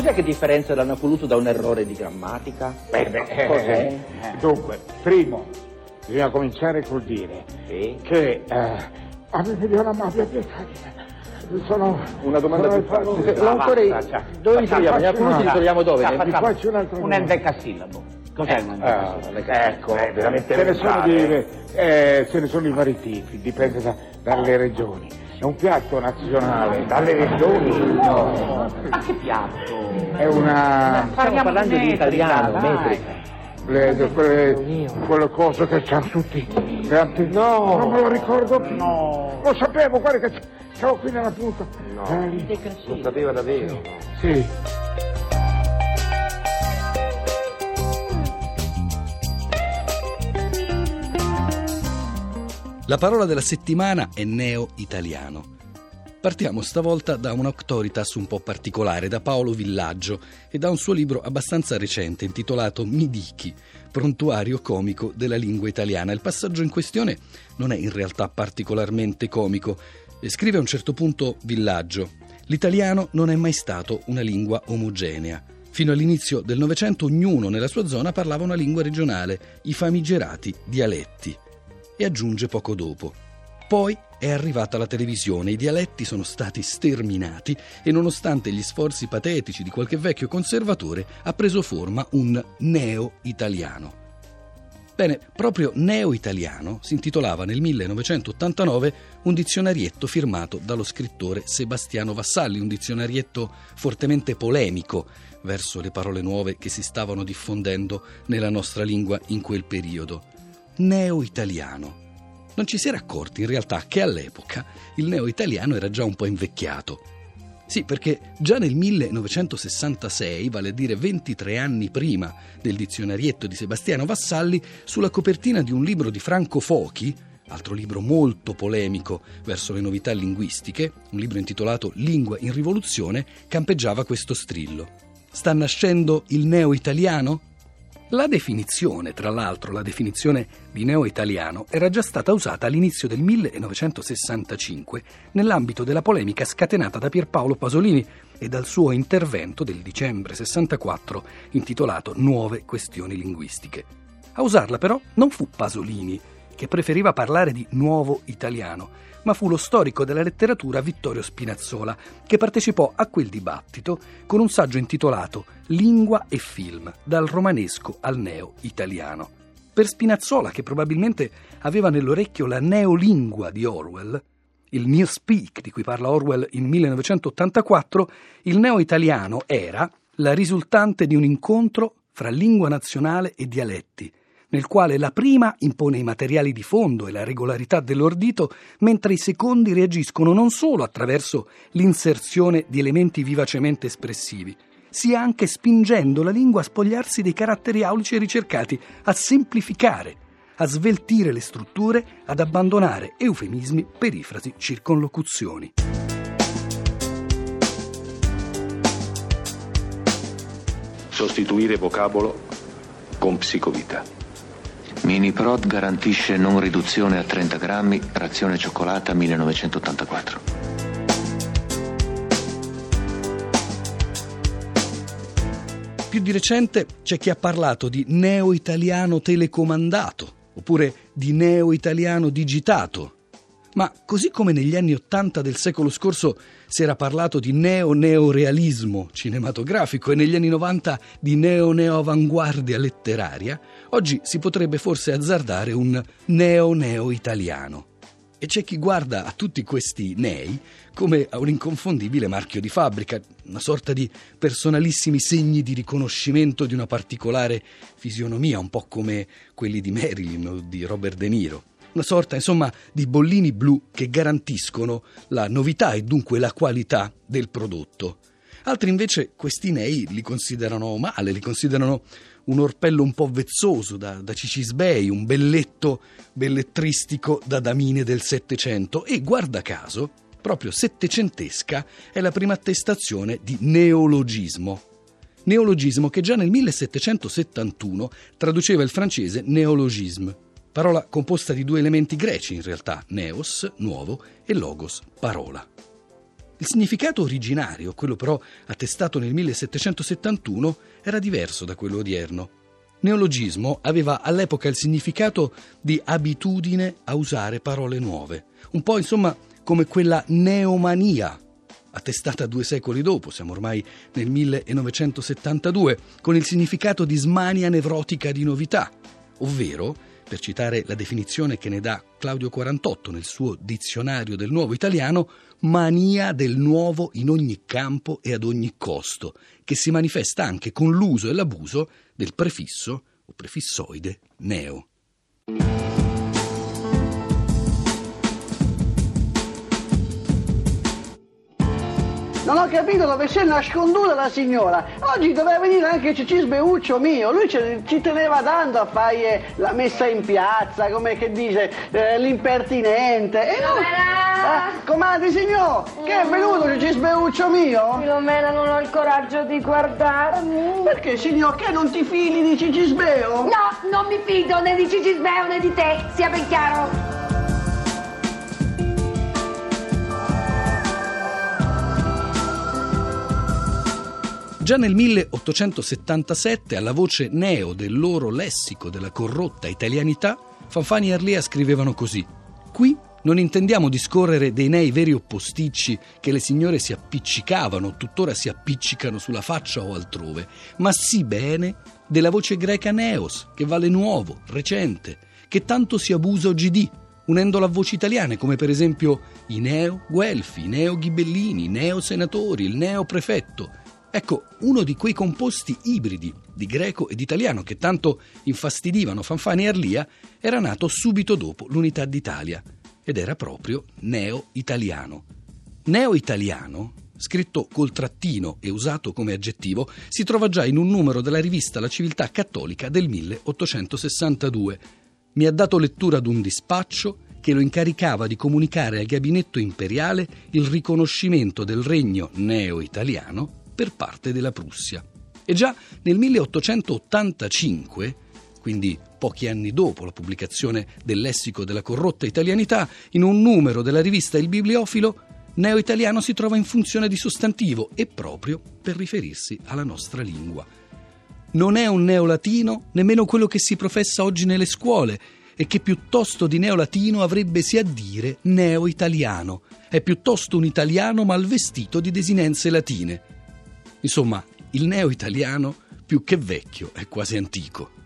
Cos'è che differenzia l'anacuruto da un errore di grammatica? Cos'è? Dunque, primo, bisogna cominciare col dire che avete una mafia pietà. Sono una domanda più facile. Dove ci troviamo dove? Vi faccio un endecasillabo. Cos'è un endecasillabo? Ecco, veramente ce ne sono di vari tipi, dipende dalle regioni. È un piatto nazionale. Dalle regioni? No. Ma che piatto? È una... Stiamo parlando di italiano, metrica. Quello coso che c'hanno tutti. No! Non me lo ricordo più. No! Lo sapevo, guarda che stavo qui nella punta. No, lo sapeva davvero. Sì. La parola della settimana è neo-italiano. Partiamo stavolta da un'auctoritas un po' particolare, da Paolo Villaggio e da un suo libro abbastanza recente intitolato Midichi, prontuario comico della lingua italiana. Il passaggio in questione non è in realtà particolarmente comico. Scrive a un certo punto Villaggio: l'italiano non è mai stato una lingua omogenea. Fino all'inizio del Novecento ognuno nella sua zona parlava una lingua regionale, i famigerati dialetti. E aggiunge poco dopo: poi è arrivata la televisione, i dialetti sono stati sterminati e nonostante gli sforzi patetici di qualche vecchio conservatore ha preso forma un neo-italiano. Bene, proprio neo-italiano si intitolava nel 1989 un dizionarietto firmato dallo scrittore Sebastiano Vassalli, un dizionarietto fortemente polemico verso le parole nuove che si stavano diffondendo nella nostra lingua in quel periodo. Neo-italiano. Non ci si era accorti in realtà che all'epoca il neo-italiano era già un po' invecchiato. Sì, perché già nel 1966, vale a dire 23 anni prima del dizionarietto di Sebastiano Vassalli, sulla copertina di un libro di Franco Fochi, altro libro molto polemico verso le novità linguistiche, un libro intitolato Lingua in rivoluzione, campeggiava questo strillo: sta nascendo il neo-italiano? La definizione, tra l'altro, la definizione di neo-italiano era già stata usata all'inizio del 1965 nell'ambito della polemica scatenata da Pierpaolo Pasolini e dal suo intervento del dicembre 64 intitolato Nuove questioni linguistiche. A usarla però non fu Pasolini, che preferiva parlare di nuovo italiano, ma fu lo storico della letteratura Vittorio Spinazzola, che partecipò a quel dibattito con un saggio intitolato Lingua e film, dal romanesco al neo-italiano. Per Spinazzola, che probabilmente aveva nell'orecchio la neolingua di Orwell, il Newspeak di cui parla Orwell in 1984, il neo-italiano era la risultante di un incontro fra lingua nazionale e dialetti, nel quale la prima impone i materiali di fondo e la regolarità dell'ordito, mentre i secondi reagiscono non solo attraverso l'inserzione di elementi vivacemente espressivi, sia anche spingendo la lingua a spogliarsi dei caratteri aulici e ricercati, a semplificare, a sveltire le strutture, ad abbandonare eufemismi, perifrasi, circonlocuzioni. Sostituire vocabolo con psicovita. Mini Prod garantisce non riduzione a 30 grammi, razione cioccolata 1984. Più di recente c'è chi ha parlato di neo-italiano telecomandato, oppure di neo-italiano digitato. Ma così come negli anni '80 del secolo scorso si era parlato di neo-neorealismo cinematografico e negli anni '90 di neo-neoavanguardia letteraria, oggi si potrebbe forse azzardare un neo-neo-italiano. E c'è chi guarda a tutti questi nei come a un inconfondibile marchio di fabbrica, una sorta di personalissimi segni di riconoscimento di una particolare fisionomia, un po' come quelli di Marilyn o di Robert De Niro. Una sorta, insomma, di bollini blu che garantiscono la novità e dunque la qualità del prodotto. Altri invece questi nei li considerano male, li considerano un orpello un po' vezzoso da Cicisbei, un belletto bellettristico da damine del Settecento. E guarda caso, proprio settecentesca è la prima attestazione di neologismo. Neologismo che già nel 1771 traduceva il francese neologisme. Parola composta di due elementi greci in realtà, neos, nuovo, e logos, parola. Il significato originario, quello però attestato nel 1771, era diverso da quello odierno. Neologismo aveva all'epoca il significato di abitudine a usare parole nuove, un po' insomma come quella neomania, attestata 2 secoli dopo, siamo ormai nel 1972, con il significato di smania nevrotica di novità, ovvero, per citare la definizione che ne dà Claudio Quarantotto nel suo Dizionario del Nuovo Italiano, mania del nuovo in ogni campo e ad ogni costo, che si manifesta anche con l'uso e l'abuso del prefisso o prefissoide neo. Non ho capito dove si è nasconduta la signora. Oggi doveva venire anche Cicisbeuccio mio, lui ci teneva tanto a fare la messa in piazza, come che dice, l'impertinente. E non... comandi signor, che è venuto Cicisbeuccio mio? Filomena, non ho il coraggio di guardarmi. Perché signor, che non ti fidi di Cicisbeo? No, non mi fido né di Cicisbeo né di te, sia ben chiaro. Già nel 1877, alla voce neo del loro lessico della corrotta italianità, Fanfani e Arlia scrivevano così: «Qui non intendiamo discorrere dei nei veri opposticci che le signore si appiccicavano o tuttora si appiccicano sulla faccia o altrove, ma sì bene della voce greca neos, che vale nuovo, recente, che tanto si abusa oggi di, unendola a voci italiane come per esempio i neo Guelfi, i neo Ghibellini, i neo senatori, il neo prefetto». Ecco, uno di quei composti ibridi di greco ed italiano che tanto infastidivano Fanfani e Arlia era nato subito dopo l'Unità d'Italia ed era proprio neo-italiano. Neo-italiano, scritto col trattino e usato come aggettivo, si trova già in un numero della rivista La Civiltà Cattolica del 1862. Mi ha dato lettura ad un dispaccio che lo incaricava di comunicare al gabinetto imperiale il riconoscimento del regno neo-italiano per parte della Prussia. E già nel 1885, quindi pochi anni dopo la pubblicazione del lessico della corrotta italianità, in un numero della rivista Il Bibliofilo, neo-italiano si trova in funzione di sostantivo e proprio per riferirsi alla nostra lingua. Non è un neolatino nemmeno quello che si professa oggi nelle scuole e che piuttosto di neolatino avrebbe sì a dire neo-italiano. È piuttosto un italiano mal vestito di desinenze latine. Insomma, il neo-italiano, più che vecchio, è quasi antico.